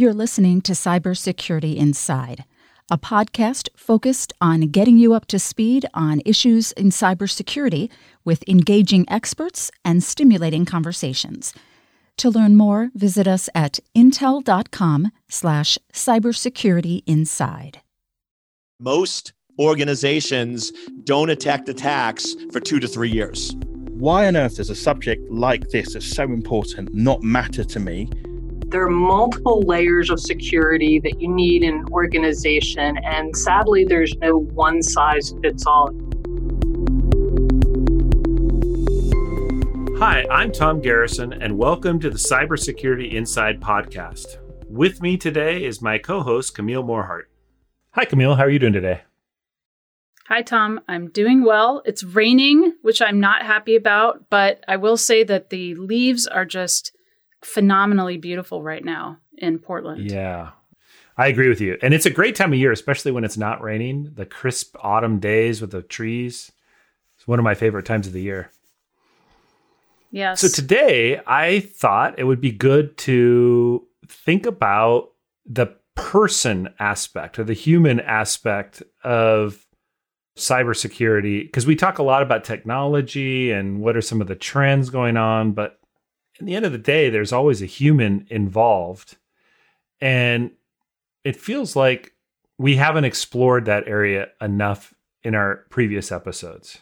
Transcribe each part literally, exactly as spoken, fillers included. You're listening to Cybersecurity Inside, a podcast focused on getting you up to speed on issues in cybersecurity with engaging experts and stimulating conversations. To learn more, visit us at intel.com slash cybersecurity inside. Most organizations don't detect attacks for two to three years. Why on earth does a subject like this that's so important not matter to me? There are multiple layers of security that you need in an organization, and sadly, there's no one size fits all. Hi, I'm Tom Garrison, and welcome to the Cybersecurity Inside podcast. With me today is my co-host, Camille Morhart. Hi, Camille. How are you doing today? Hi, Tom. I'm doing well. It's raining, which I'm not happy about, but I will say that the leaves are just phenomenally beautiful right now in Portland. Yeah, I agree with you. And it's a great time of year, especially when it's not raining. The crisp autumn days with the trees. It's one of my favorite times of the year. Yes. So today I thought it would be good to think about the person aspect or the human aspect of cybersecurity, because we talk a lot about technology and what are some of the trends going on, but at the end of the day, there's always a human involved, and it feels like we haven't explored that area enough in our previous episodes.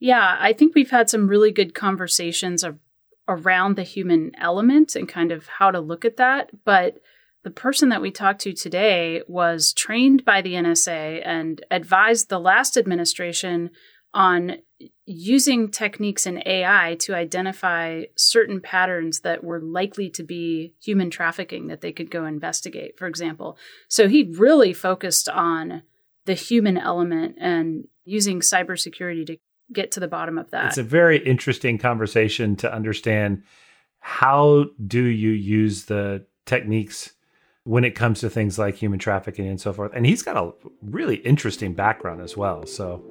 Yeah, I think we've had some really good conversations of, around the human element and kind of how to look at that, but the person that we talked to today was trained by the N S A and advised the last administration on using techniques in A I to identify certain patterns that were likely to be human trafficking that they could go investigate, for example. So he really focused on the human element and using cybersecurity to get to the bottom of that. It's a very interesting conversation to understand how do you use the techniques when it comes to things like human trafficking and so forth. And he's got a really interesting background as well. So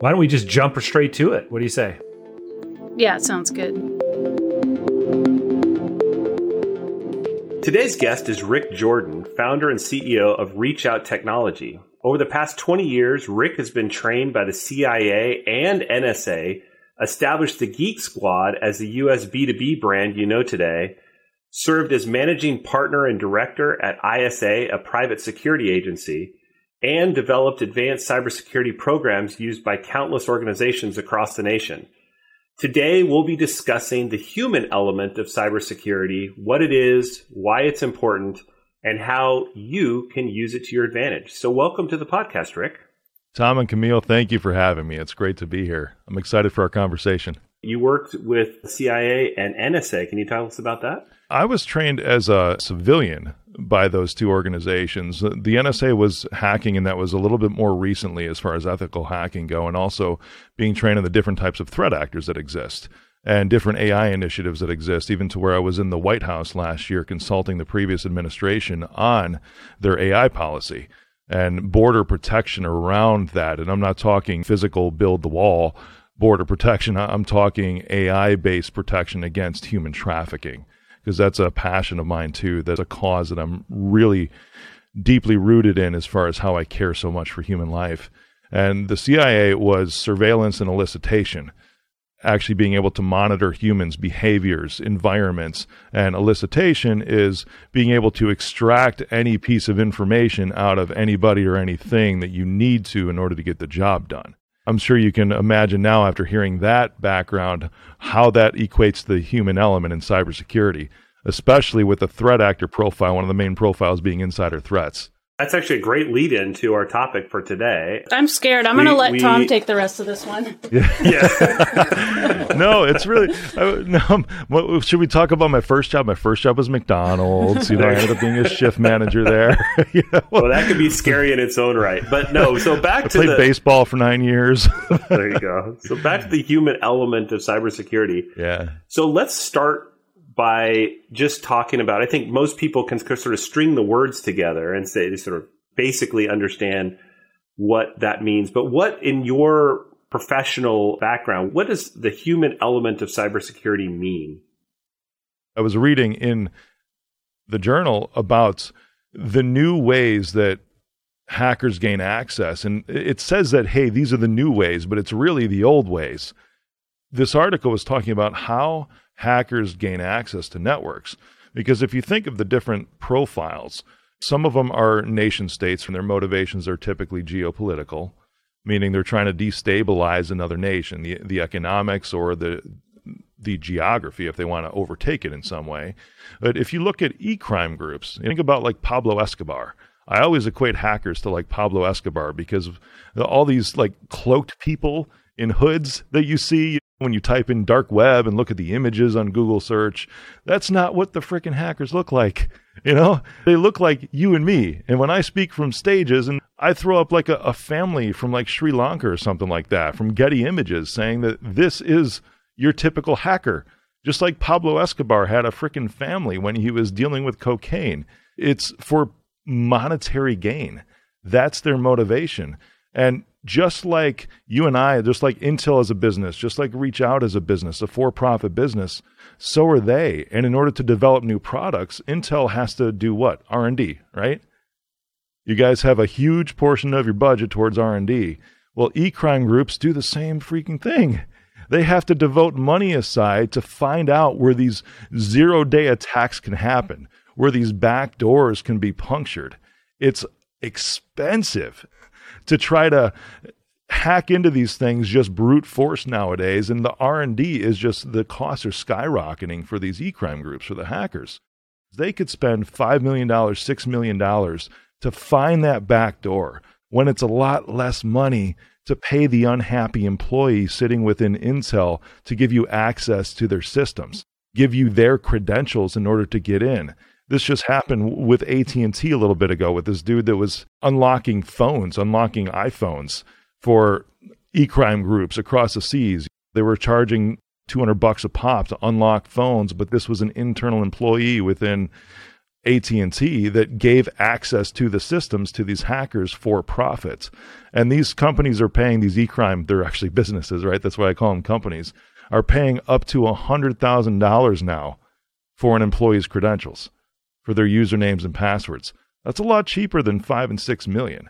why don't we just jump straight to it? What do you say? Yeah, it sounds good. Today's guest is Rick Jordan, founder and C E O of Reach Out Technology. Over the past twenty years, Rick has been trained by the C I A and N S A, established the Geek Squad as the U S B two B brand you know today, served as managing partner and director at I S A, a private security agency, and developed advanced cybersecurity programs used by countless organizations across the nation. Today, we'll be discussing the human element of cybersecurity, what it is, why it's important, and how you can use it to your advantage. So welcome to the podcast, Rick. Tom and Camille, thank you for having me. It's great to be here. I'm excited for our conversation. You worked with the C I A and N S A. Can you tell us about that? I was trained as a civilian by those two organizations. The N S A was hacking, and that was a little bit more recently as far as ethical hacking go, and also being trained on the different types of threat actors that exist and different A I initiatives that exist, even to where I was in the White House last year consulting the previous administration on their A I policy and border protection around that. And I'm not talking physical build the wall border protection. I'm talking A I-based protection against human trafficking, because that's a passion of mine too. That's a cause that I'm really deeply rooted in as far as how I care so much for human life. And the C I A was surveillance and elicitation, actually being able to monitor humans' behaviors, environments, and elicitation is being able to extract any piece of information out of anybody or anything that you need to in order to get the job done. I'm sure you can imagine now, after hearing that background, how that equates to the human element in cybersecurity, especially with the threat actor profile, one of the main profiles being insider threats. That's actually a great lead-in to our topic for today. I'm scared. I'm going to let we... Tom take the rest of this one. Yeah. yeah. no, it's really... I, no, what, should we talk about my first job? My first job was McDonald's. You know, I ended up being a shift manager there. You know? Well, that could be scary in its own right. But no, so back I to the... I played baseball for nine years. There you go. So back to the human element of cybersecurity. Yeah. So let's start by just talking about, I think most people can sort of string the words together and say they sort of basically understand what that means. But what in your professional background, what does the human element of cybersecurity mean? I was reading in the Journal about the new ways that hackers gain access. And it says that, hey, these are the new ways, but it's really the old ways. This article was talking about how hackers gain access to networks. Because if you think of the different profiles, some of them are nation states, and their motivations are typically geopolitical, meaning they're trying to destabilize another nation, the, the economics or the the geography if they want to overtake it in some way. But if you look at e-crime groups, think about like Pablo Escobar. I always equate hackers to like Pablo Escobar because all these like cloaked people in hoods that you see when you type in dark web and look at the images on Google search, that's not what the frickin' hackers look like. You know, they look like you and me. And when I speak from stages and I throw up like a, a family from like Sri Lanka or something like that from Getty Images saying that this is your typical hacker, just like Pablo Escobar had a frickin' family when he was dealing with cocaine. It's for monetary gain. That's their motivation. And just like you and I, just like Intel as a business, just like Reach Out as a business, a for-profit business, so are they. And in order to develop new products, Intel has to do what? R and D, right? You guys have a huge portion of your budget towards R and D. Well, e-crime groups do the same freaking thing. They have to devote money aside to find out where these zero-day attacks can happen, where these back doors can be punctured. It's expensive to try to hack into these things just brute force nowadays, and the R and D is just, the costs are skyrocketing for these e-crime groups, for the hackers. They could spend five million dollars, six million dollars to find that back door when it's a lot less money to pay the unhappy employee sitting within Intel to give you access to their systems, give you their credentials in order to get in. This just happened with A T and T a little bit ago with this dude that was unlocking phones, unlocking iPhones for e-crime groups across the seas. They were charging two hundred bucks a pop to unlock phones, but this was an internal employee within A T and T that gave access to the systems to these hackers for profit. And these companies are paying these e-crime, they're actually businesses, right? That's why I call them companies, are paying up to one hundred thousand dollars now for an employee's credentials, for their usernames and passwords. That's a lot cheaper than five and six million.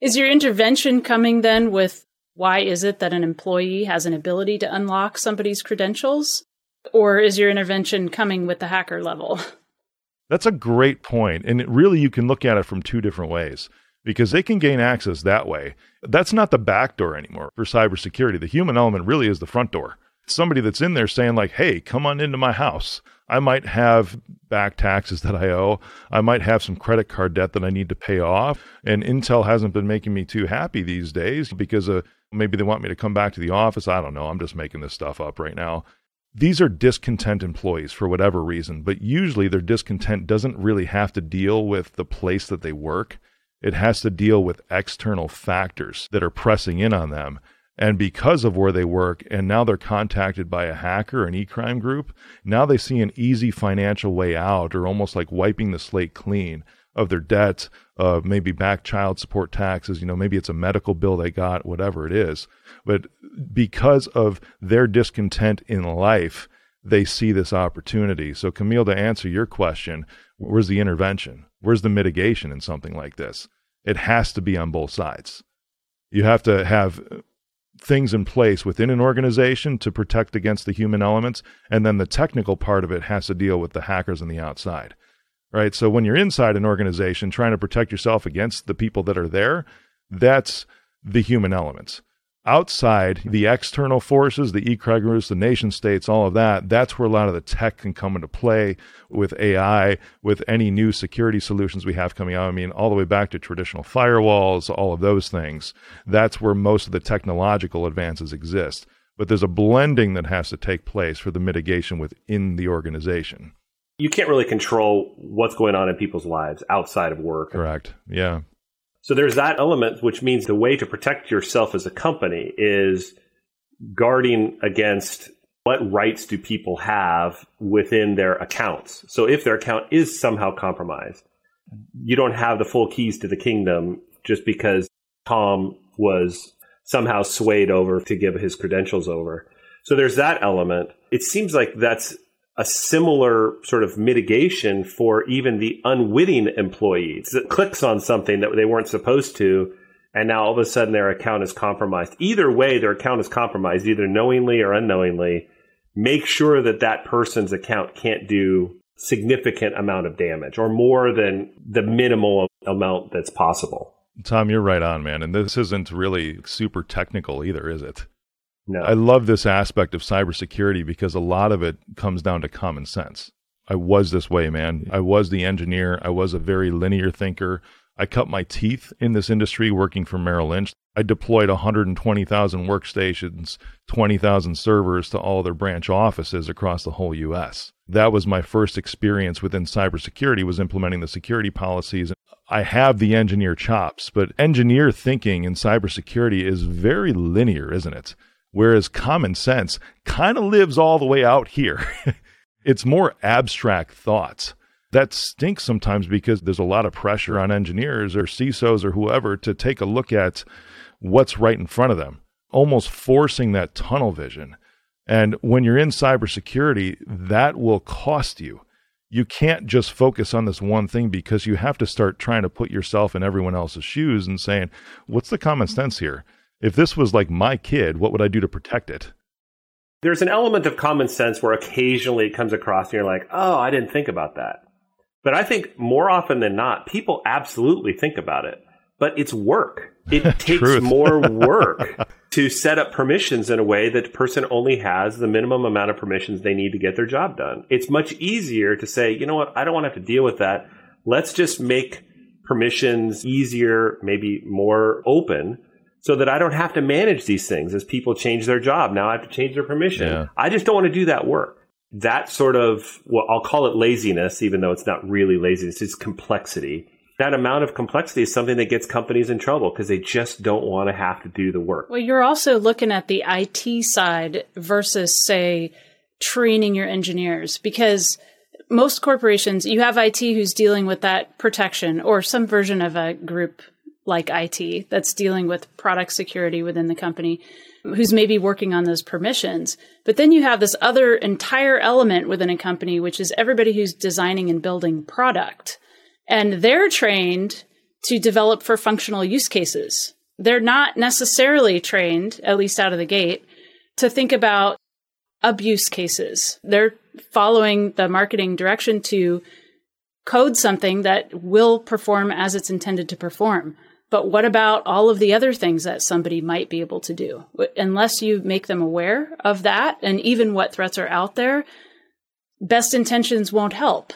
Is your intervention coming then with why is it that an employee has an ability to unlock somebody's credentials? Or is your intervention coming with the hacker level? That's a great point. And it really, you can look at it from two different ways because they can gain access that way. That's not the back door anymore for cybersecurity. The human element really is the front door. Somebody that's in there saying like, hey, come on into my house. I might have back taxes that I owe. I might have some credit card debt that I need to pay off. And Intel hasn't been making me too happy these days because uh, maybe they want me to come back to the office. I don't know. I'm just making this stuff up right now. These are discontent employees for whatever reason, but usually their discontent doesn't really have to deal with the place that they work. It has to deal with external factors that are pressing in on them. And because of where they work, and now they're contacted by a hacker, an e-crime group, now they see an easy financial way out, or almost like wiping the slate clean of their debt, uh, maybe back child support taxes, you know, maybe it's a medical bill they got, whatever it is. But because of their discontent in life, they see this opportunity. So Camille, to answer your question, where's the intervention? Where's the mitigation in something like this? It has to be on both sides. You have to have things in place within an organization to protect against the human elements. And then the technical part of it has to deal with the hackers on the outside, right? So when you're inside an organization trying to protect yourself against the people that are there, that's the human elements. Outside, the external forces, the e-crime groups, the nation states, all of that, that's where a lot of the tech can come into play with A I, with any new security solutions we have coming out. I mean, all the way back to traditional firewalls, all of those things. That's where most of the technological advances exist. But there's a blending that has to take place for the mitigation within the organization. You can't really control what's going on in people's lives outside of work. Correct. Yeah. So there's that element, which means the way to protect yourself as a company is guarding against what rights do people have within their accounts. So if their account is somehow compromised, you don't have the full keys to the kingdom just because Tom was somehow swayed over to give his credentials over. So there's that element. It seems like that's a similar sort of mitigation for even the unwitting employees that clicks on something that they weren't supposed to. And now all of a sudden their account is compromised. Either way, their account is compromised, either knowingly or unknowingly. Make sure that that person's account can't do significant amount of damage or more than the minimal amount that's possible. Tom, you're right on, man. And this isn't really super technical either, is it? No. I love this aspect of cybersecurity because a lot of it comes down to common sense. I was this way, man. I was the engineer. I was a very linear thinker. I cut my teeth in this industry working for Merrill Lynch. I deployed one hundred twenty thousand workstations, twenty thousand servers to all their branch offices across the whole U S. That was my first experience within cybersecurity, was implementing the security policies. I have the engineer chops, but engineer thinking in cybersecurity is very linear, isn't it? Whereas common sense kind of lives all the way out here. It's more abstract thoughts. That stinks sometimes because there's a lot of pressure on engineers or C I S Os or whoever to take a look at what's right in front of them, almost forcing that tunnel vision. And when you're in cybersecurity, that will cost you. You can't just focus on this one thing because you have to start trying to put yourself in everyone else's shoes and saying, what's the common sense here? If this was like my kid, what would I do to protect it? There's an element of common sense where occasionally it comes across and you're like, oh, I didn't think about that. But I think more often than not, people absolutely think about it. But it's work. It takes more work to set up permissions in a way that the person only has the minimum amount of permissions they need to get their job done. It's much easier to say, you know what, I don't want to have to deal with that. Let's just make permissions easier, maybe more open, so that I don't have to manage these things as people change their job. Now I have to change their permission. Yeah. I just don't want to do that work. That sort of, well, I'll call it laziness, even though it's not really laziness, it's complexity. That amount of complexity is something that gets companies in trouble because they just don't want to have to do the work. Well, you're also looking at the I T side versus, say, training your engineers, because most corporations, you have I T who's dealing with that protection or some version of a group like I T that's dealing with product security within the company, who's maybe working on those permissions. But then you have this other entire element within a company, which is everybody who's designing and building product. And they're trained to develop for functional use cases. They're not necessarily trained, at least out of the gate, to think about abuse cases. They're following the marketing direction to code something that will perform as it's intended to perform. But what about all of the other things that somebody might be able to do? Unless you make them aware of that and even what threats are out there, best intentions won't help.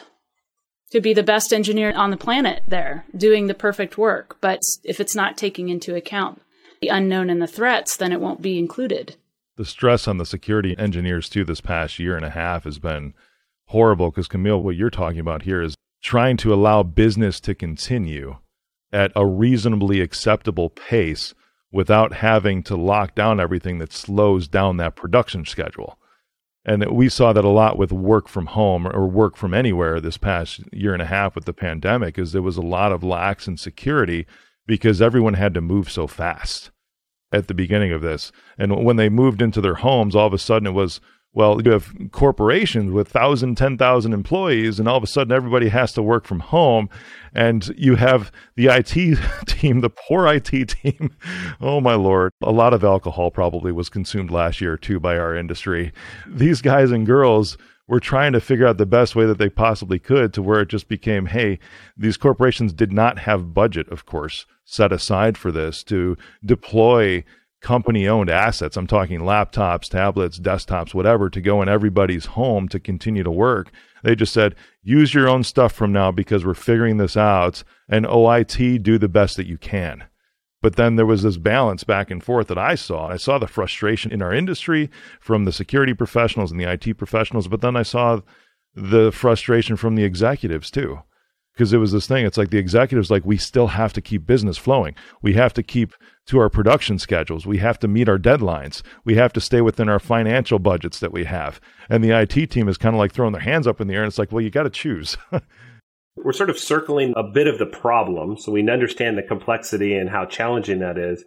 To be the best engineer on the planet there, doing the perfect work. But if it's not taking into account the unknown and the threats, then it won't be included. The stress on the security engineers too this past year and a half has been horrible because, Camille, what you're talking about here is trying to allow business to continue at a reasonably acceptable pace without having to lock down everything that slows down that production schedule. And we saw that a lot with work from home or work from anywhere this past year and a half with the pandemic, is there was a lot of lacks in security because everyone had to move so fast at the beginning of this. And when they moved into their homes, all of a sudden it was, well, you have corporations with one thousand, ten thousand employees, and all of a sudden everybody has to work from home, and you have the I T team, the poor I T team. Oh, my Lord. A lot of alcohol probably was consumed last year, too, by our industry. These guys and girls were trying to figure out the best way that they possibly could, to where it just became, hey, these corporations did not have budget, of course, set aside for this to deploy company-owned assets. I'm talking laptops, tablets, desktops, whatever, to go in everybody's home to continue to work. They just said, use your own stuff from now because we're figuring this out, and O I T, do the best that you can. But then there was this balance back and forth that I saw. I saw the frustration in our industry from the security professionals and the I T professionals, but then I saw the frustration from the executives too. Because it was this thing, it's like the executives, like, we still have to keep business flowing. We have to keep to our production schedules. We have to meet our deadlines. We have to stay within our financial budgets that we have. And the I T team is kind of like throwing their hands up in the air. And it's like, well, you got to choose. We're sort of circling a bit of the problem. So we understand the complexity and how challenging that is.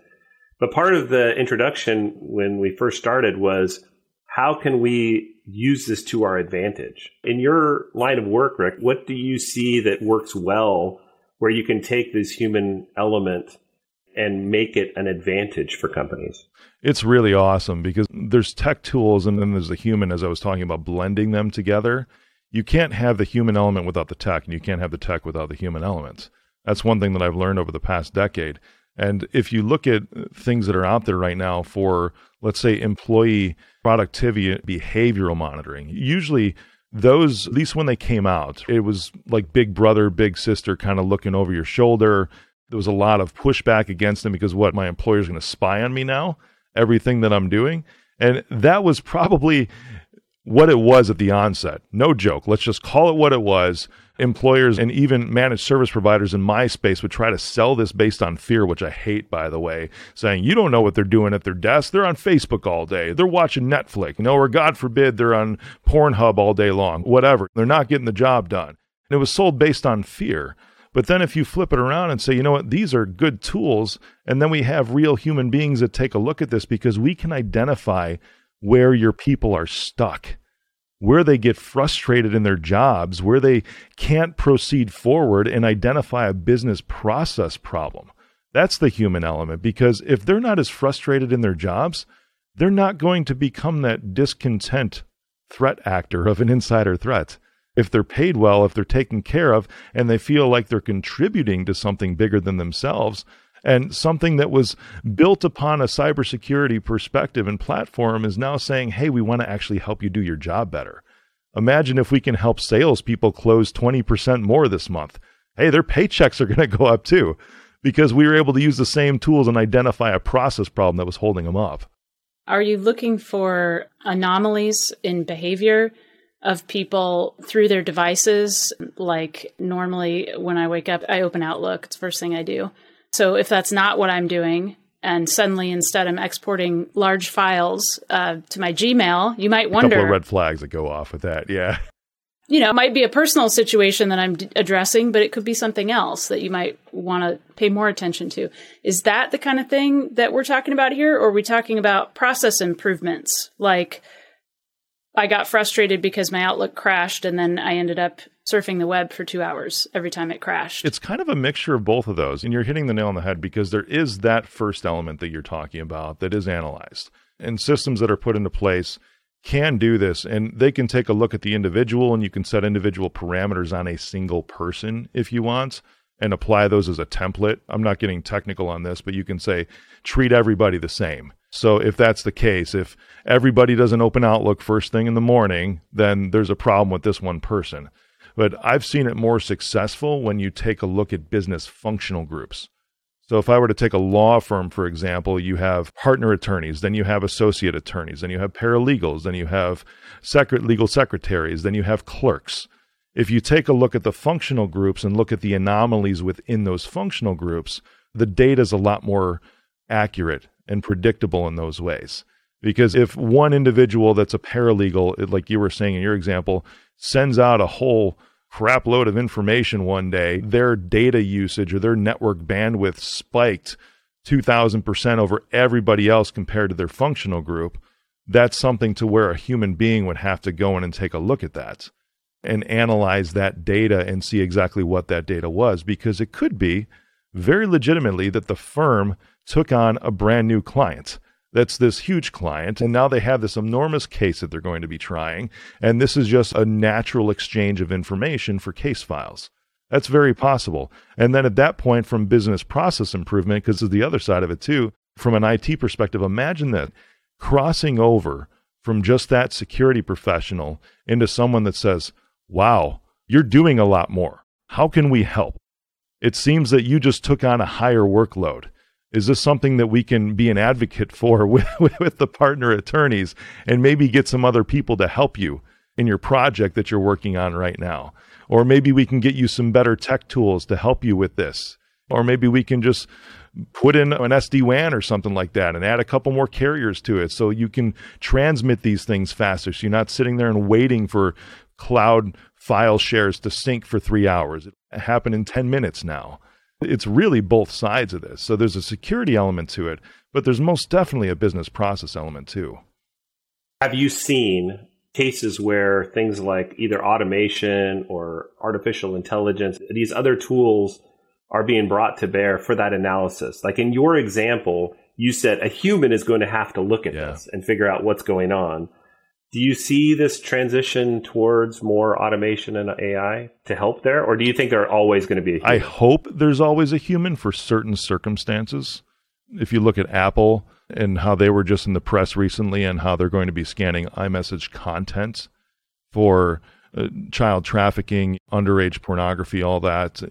But part of the introduction when we first started was, how can we use this to our advantage. In your line of work, Rick, what do you see that works well where you can take this human element and make it an advantage for companies? It's really awesome because there's tech tools and then there's the human, as I was talking about, blending them together. You can't have the human element without the tech, and you can't have the tech without the human element. That's one thing that I've learned over the past decade. And if you look at things that are out there right now for, let's say, employee productivity, behavioral monitoring, usually those, at least when they came out, it was like big brother, big sister kind of looking over your shoulder. There was a lot of pushback against them because what, my employer's going to spy on me now, everything that I'm doing. And that was probably what it was at the onset. No joke. Let's just call it what it was. Employers and even managed service providers in my space would try to sell this based on fear, which I hate, by the way, saying, you don't know what they're doing at their desk. They're on Facebook all day. They're watching Netflix. You know, or God forbid, they're on Pornhub all day long, whatever. They're not getting the job done. And it was sold based on fear. But then if you flip it around and say, you know what, these are good tools. And then we have real human beings that take a look at this because we can identify where your people are stuck, where they get frustrated in their jobs, where they can't proceed forward and identify a business process problem. That's the human element, because if they're not as frustrated in their jobs, they're not going to become that discontent threat actor of an insider threat. If they're paid well, if they're taken care of, and they feel like they're contributing to something bigger than themselves, and something that was built upon a cybersecurity perspective and platform is now saying, hey, we want to actually help you do your job better. Imagine if we can help salespeople close twenty percent more this month. Hey, their paychecks are going to go up too, because we were able to use the same tools and identify a process problem that was holding them up. Are you looking for anomalies in behavior of people through their devices? Like normally when I wake up, I open Outlook. It's the first thing I do. So if that's not what I'm doing, and suddenly instead I'm exporting large files uh, to my Gmail, you might wonder. A couple of red flags that go off with that, yeah. You know, it might be a personal situation that I'm d- addressing, but it could be something else that you might want to pay more attention to. Is that the kind of thing that we're talking about here? Or are we talking about process improvements? Like, I got frustrated because my Outlook crashed and then I ended up surfing the web for two hours every time it crashed. It's kind of a mixture of both of those. And you're hitting the nail on the head because there is that first element that you're talking about that is analyzed. And systems that are put into place can do this. And they can take a look at the individual, and you can set individual parameters on a single person if you want and apply those as a template. I'm not getting technical on this, but you can say, treat everybody the same. So if that's the case, if everybody doesn't open Outlook first thing in the morning, then there's a problem with this one person. But I've seen it more successful when you take a look at business functional groups. So if I were to take a law firm, for example, you have partner attorneys, then you have associate attorneys, then you have paralegals, then you have sec- legal secretaries, then you have clerks. If you take a look at the functional groups and look at the anomalies within those functional groups, the data is a lot more accurate and predictable in those ways. Because if one individual that's a paralegal, like you were saying in your example, sends out a whole crap load of information one day, their data usage or their network bandwidth spiked two thousand percent over everybody else compared to their functional group, that's something to where a human being would have to go in and take a look at that and analyze that data and see exactly what that data was. Because it could be very legitimately that the firm took on a brand new client. That's this huge client, and now they have this enormous case that they're going to be trying, and this is just a natural exchange of information for case files. That's very possible. And then at that point, from business process improvement, because it's the other side of it too, from an I T perspective, imagine that crossing over from just that security professional into someone that says, wow, you're doing a lot more. How can we help? It seems that you just took on a higher workload. Is this something that we can be an advocate for with, with the partner attorneys and maybe get some other people to help you in your project that you're working on right now? Or maybe we can get you some better tech tools to help you with this. Or maybe we can just put in an S D WAN or something like that and add a couple more carriers to it so you can transmit these things faster. So you're not sitting there and waiting for cloud file shares to sync for three hours. It happened in ten minutes now. It's really both sides of this. So there's a security element to it, but there's most definitely a business process element too. Have you seen cases where things like either automation or artificial intelligence, these other tools are being brought to bear for that analysis. Like in your example, you said a human is going to have to look at yeah. this and figure out what's going on. Do you see this transition towards more automation and A I to help there? Or do you think there are always going to be a human? I hope there's always a human for certain circumstances. If you look at Apple and how they were just in the press recently and how they're going to be scanning iMessage content for uh, child trafficking, underage pornography, all that,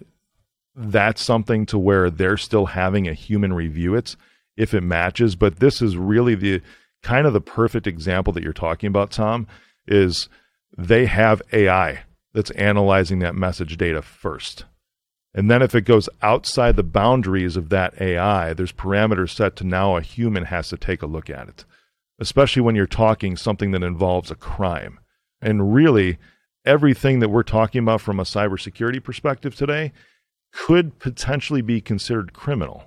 that's something to where they're still having a human review it if it matches. But this is really the kind of the perfect example that you're talking about, Tom, is they have A I that's analyzing that message data first. And then if it goes outside the boundaries of that A I, there's parameters set to now a human has to take a look at it, especially when you're talking something that involves a crime. And really, everything that we're talking about from a cybersecurity perspective today could potentially be considered criminal.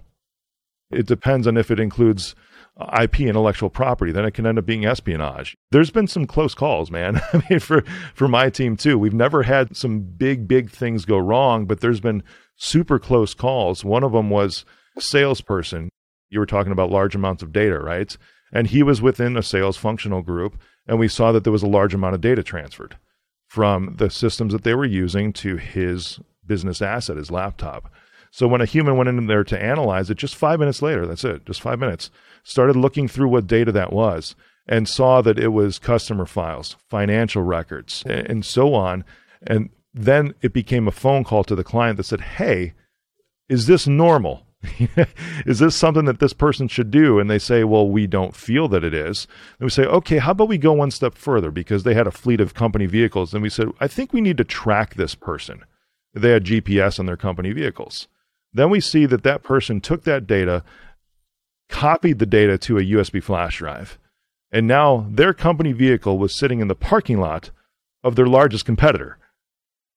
It depends on if it includes I P, intellectual property, then it can end up being espionage. There's been some close calls, man. I mean, for, for my team too, we've never had some big, big things go wrong, but there's been super close calls. One of them was a salesperson. You were talking about large amounts of data, right? And he was within a sales functional group, and we saw that there was a large amount of data transferred from the systems that they were using to his business asset, his laptop. So when a human went in there to analyze it, just five minutes later, that's it, just five minutes, started looking through what data that was and saw that it was customer files, financial records, and so on. And then it became a phone call to the client that said, hey, is this normal? Is this something that this person should do? And they say, well, we don't feel that it is. And we say, okay, how about we go one step further? Because they had a fleet of company vehicles. And we said, I think we need to track this person. They had G P S on their company vehicles. Then we see that that person took that data, copied the data to a U S B flash drive, and now their company vehicle was sitting in the parking lot of their largest competitor.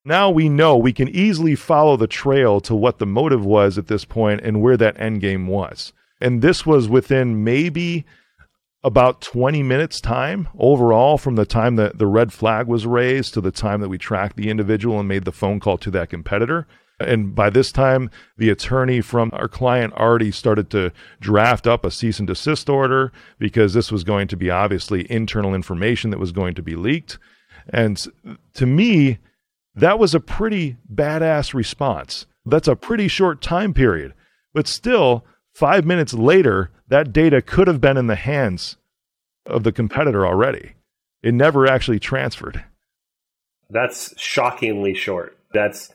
Now we know we can easily follow the trail to what the motive was at this point and where that end game was. And this was within maybe about twenty minutes time overall from the time that the red flag was raised to the time that we tracked the individual and made the phone call to that competitor. And by this time, the attorney from our client already started to draft up a cease and desist order because this was going to be obviously internal information that was going to be leaked. And to me, that was a pretty badass response. That's a pretty short time period. But still, five minutes later, that data could have been in the hands of the competitor already. It never actually transferred. That's shockingly short. That's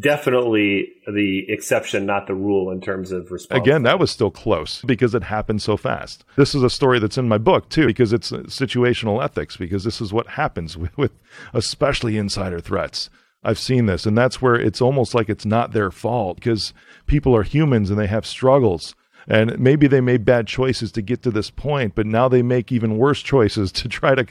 definitely the exception, not the rule in terms of response. Again, that was still close because it happened so fast. This is a story that's in my book too, because it's situational ethics, because this is what happens with, with especially insider threats. I've seen this, and that's where it's almost like it's not their fault because people are humans and they have struggles. And maybe they made bad choices to get to this point, but now they make even worse choices to try to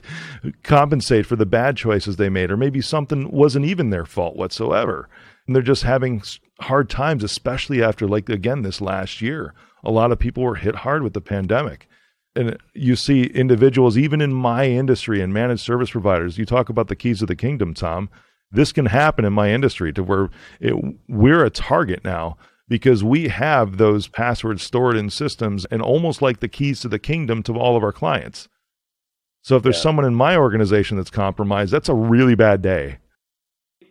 compensate for the bad choices they made, or maybe something wasn't even their fault whatsoever. And they're just having hard times, especially after, like, again, this last year. A lot of people were hit hard with the pandemic. And you see individuals, even in my industry and managed service providers, you talk about the keys of the kingdom, Tom. This can happen in my industry to where it, we're a target now, because we have those passwords stored in systems and almost like the keys to the kingdom to all of our clients. So if there's yeah. someone in my organization that's compromised, that's a really bad day.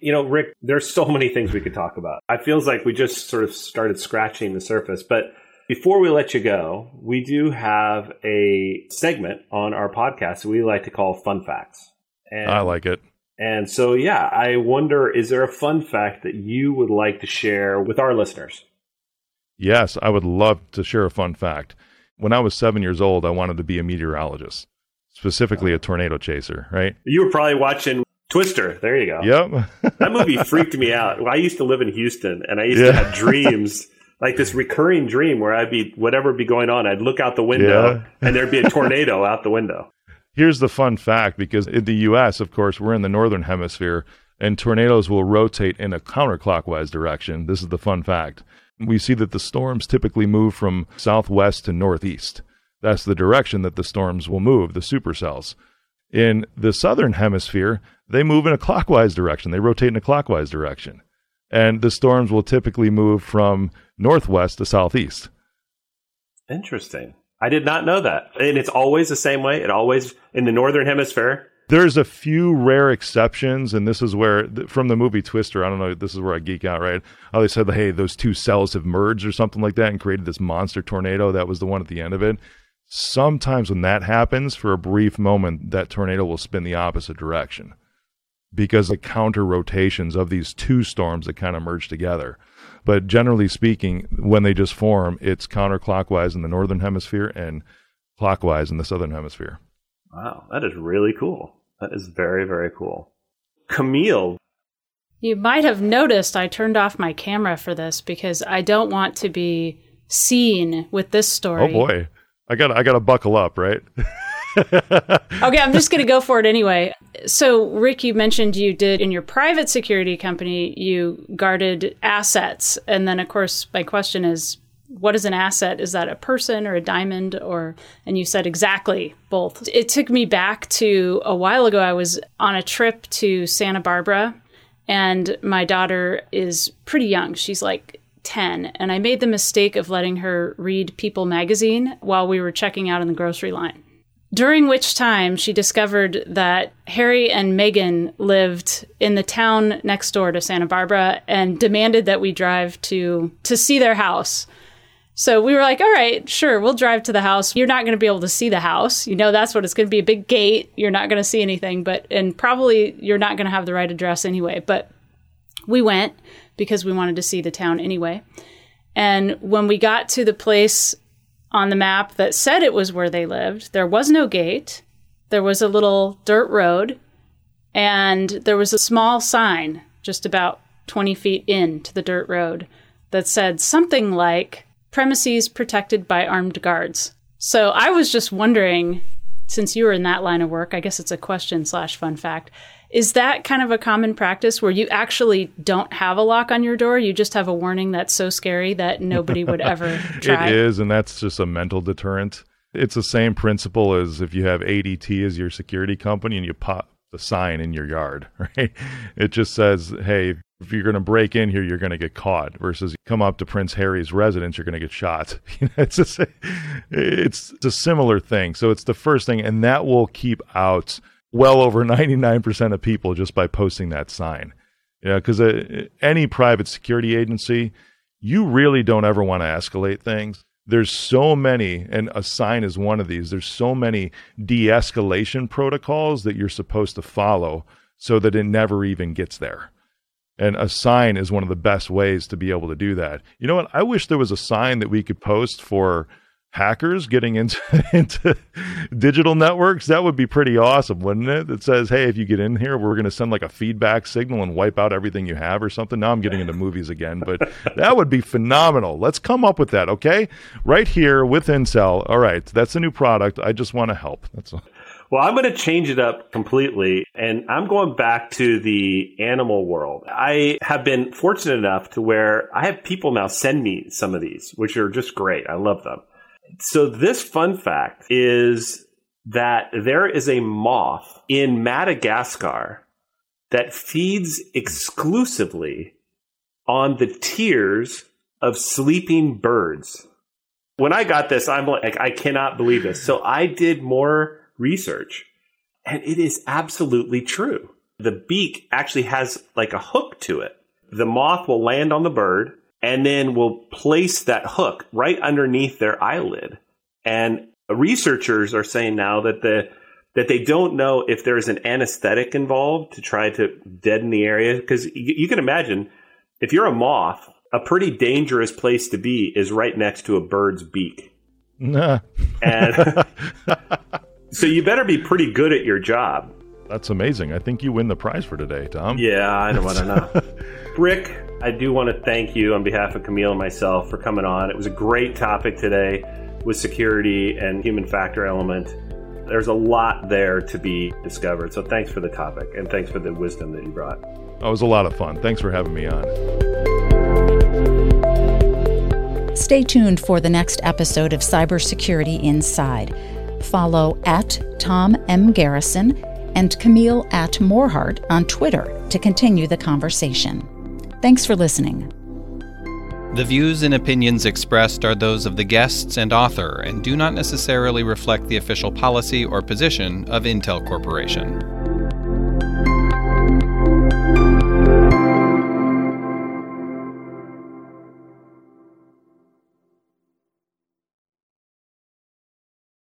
You know, Rick, there's so many things we could talk about. It feels like we just sort of started scratching the surface. But before we let you go, we do have a segment on our podcast that we like to call Fun Facts. And I like it. And so, yeah, I wonder, is there a fun fact that you would like to share with our listeners? Yes, I would love to share a fun fact. When I was seven years old, I wanted to be a meteorologist, specifically a tornado chaser, right? You were probably watching Twister. There you go. Yep. That movie freaked me out. I used to live in Houston, and I used yeah. to have dreams, like this recurring dream where I'd be, whatever be going on, I'd look out the window, yeah. and there'd be a tornado out the window. Here's the fun fact, because in the U S, of course, we're in the northern hemisphere, and tornadoes will rotate in a counterclockwise direction. This is the fun fact. We see that the storms typically move from southwest to northeast. That's the direction that the storms will move, the supercells. In the southern hemisphere, they move in a clockwise direction. They rotate in a clockwise direction. And the storms will typically move from northwest to southeast. Interesting. I did not know that. And it's always the same way. It always, in the northern hemisphere. There's a few rare exceptions, and this is where, from the movie Twister, I don't know, this is where I geek out, right? Oh, they said, hey, those two cells have merged or something like that and created this monster tornado. That was the one at the end of it. Sometimes when that happens, for a brief moment, that tornado will spin the opposite direction because the counter rotations of these two storms that kind of merge together. But generally speaking, when they just form, it's counterclockwise in the northern hemisphere and clockwise in the southern hemisphere. Wow, that is really cool. That is very, very cool. Camille. You might have noticed I turned off my camera for this because I don't want to be seen with this story. Oh, boy. I got I got to buckle up, right? Okay, I'm just going to go for it anyway. So, Rick, you mentioned you did in your private security company, you guarded assets. And then, of course, my question is, what is an asset? Is that a person or a diamond? Or, and you said exactly both. It took me back to a while ago. I was on a trip to Santa Barbara and my daughter is pretty young. She's like ten. And I made the mistake of letting her read People magazine while we were checking out in the grocery line. During which time she discovered that Harry and Megan lived in the town next door to Santa Barbara and demanded that we drive to, to see their house. So we were like, all right, sure, we'll drive to the house. You're not going to be able to see the house. You know, that's what it's going to be, a big gate. You're not going to see anything, but, and probably you're not going to have the right address anyway. But we went because we wanted to see the town anyway. And when we got to the place on the map that said it was where they lived, there was no gate. There was a little dirt road and there was a small sign just about twenty feet into the dirt road that said something like, premises protected by armed guards. So I was just wondering, since you were in that line of work, I guess it's a question slash fun fact, is that kind of a common practice where you actually don't have a lock on your door? You just have a warning that's so scary that nobody would ever try? It is, and that's just a mental deterrent. It's the same principle as if you have A D T as your security company and you pop the sign in your yard, right? It just says, hey, if you're going to break in here, you're going to get caught, versus come up to Prince Harry's residence, you're going to get shot. it's, just, it's a similar thing. So it's the first thing, and that will keep out well over ninety-nine percent of people just by posting that sign. Yeah, because uh, any private security agency, you really don't ever want to escalate things. There's so many, and a sign is one of these, there's so many de-escalation protocols that you're supposed to follow so that it never even gets there. And a sign is one of the best ways to be able to do that. You know what? I wish there was a sign that we could post for hackers getting into, into digital networks. That would be pretty awesome, wouldn't it? That says, hey, if you get in here, we're going to send like a feedback signal and wipe out everything you have or something. Now I'm getting into movies again, but that would be phenomenal. Let's come up with that, okay? Right here with Intel. All right, that's a new product. I just want to help. That's all. Well, I'm going to change it up completely, and I'm going back to the animal world. I have been fortunate enough to where I have people now send me some of these, which are just great. I love them. So this fun fact is that there is a moth in Madagascar that feeds exclusively on the tears of sleeping birds. When I got this, I'm like, I cannot believe this. So I did more research, and it is absolutely true. The beak actually has like a hook to it. The moth will land on the bird and then will place that hook right underneath their eyelid. And researchers are saying now that the that they don't know if there is an anesthetic involved to try to deaden the area, because you can imagine if you're a moth, a pretty dangerous place to be is right next to a bird's beak. Nah. And so you better be pretty good at your job. That's amazing. I think you win the prize for today, Tom. Yeah, I don't want to know. Rick, I do want to thank you on behalf of Camille and myself for coming on. It was a great topic today with security and human factor element. There's a lot there to be discovered. So thanks for the topic and thanks for the wisdom that you brought. That was a lot of fun. Thanks for having me on. Stay tuned for the next episode of Cybersecurity Inside. Follow at Tom M. Garrison and Camille at Morhart on Twitter to continue the conversation. Thanks for listening. The views and opinions expressed are those of the guests and author and do not necessarily reflect the official policy or position of Intel Corporation.